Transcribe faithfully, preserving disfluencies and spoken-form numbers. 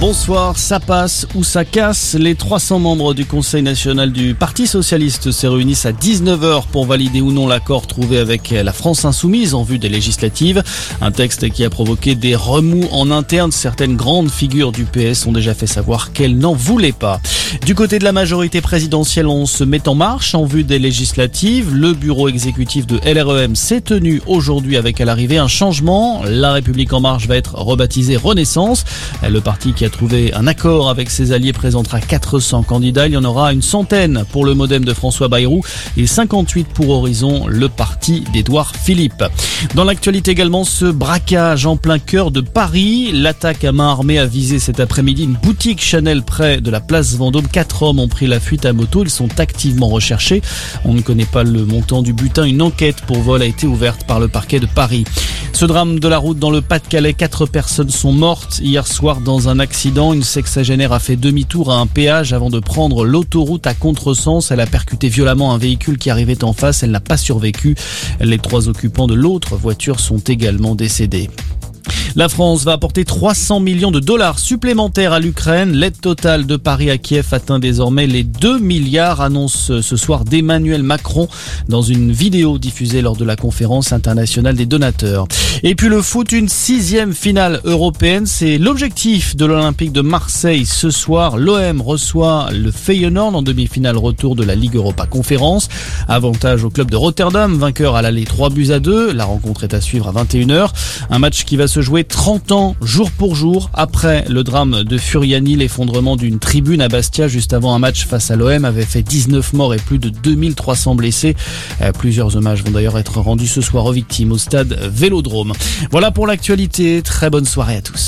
Bonsoir, ça passe ou ça casse. Les trois cents membres du Conseil National du Parti Socialiste se réunissent à dix-neuf heures pour valider ou non l'accord trouvé avec la France Insoumise en vue des législatives. Un texte qui a provoqué des remous en interne. Certaines grandes figures du P S ont déjà fait savoir qu'elles n'en voulaient pas. Du côté de la majorité présidentielle, on se met en marche en vue des législatives. Le bureau exécutif de L R E M s'est tenu aujourd'hui avec à l'arrivée un changement. La République en marche va être rebaptisée Renaissance. Le parti qui a trouvé un accord avec ses alliés présentera quatre cents candidats. Il y en aura une centaine pour le modem de François Bayrou et cinquante-huit pour Horizon, le parti d'Édouard Philippe. Dans l'actualité également, ce braquage en plein cœur de Paris. L'attaque à main armée a visé cet après-midi une boutique Chanel près de la place Vendôme. Quatre hommes ont pris la fuite à moto. Ils sont activement recherchés. On ne connaît pas le montant du butin. Une enquête pour vol a été ouverte par le parquet de Paris. Ce drame de la route dans le Pas-de-Calais, quatre personnes sont mortes hier soir dans un accident. Une sexagénaire a fait demi-tour à un péage avant de prendre l'autoroute à contresens. Elle a percuté violemment un véhicule qui arrivait en face. Elle n'a pas survécu. Les trois occupants de l'autre voiture sont également décédés. La France va apporter trois cents millions de dollars supplémentaires à l'Ukraine. L'aide totale de Paris à Kiev atteint désormais les deux milliards, annonce ce soir d'Emmanuel Macron dans une vidéo diffusée lors de la conférence internationale des donateurs. Et puis le foot, une sixième finale européenne. C'est l'objectif de l'Olympique de Marseille ce soir. L'O M reçoit le Feyenoord en demi-finale retour de la Ligue Europa conférence. Avantage au club de Rotterdam, vainqueur à l'aller trois buts à deux. La rencontre est à suivre à vingt et une heures. Un match qui va se jouer trente ans jour pour jour après le drame de Furiani. L'effondrement d'une tribune à Bastia juste avant un match face à l'O M avait fait dix-neuf morts et plus de deux mille trois cents blessés. Plusieurs hommages vont d'ailleurs être rendus ce soir aux victimes au stade Vélodrome. Voilà pour l'actualité, très bonne soirée à tous.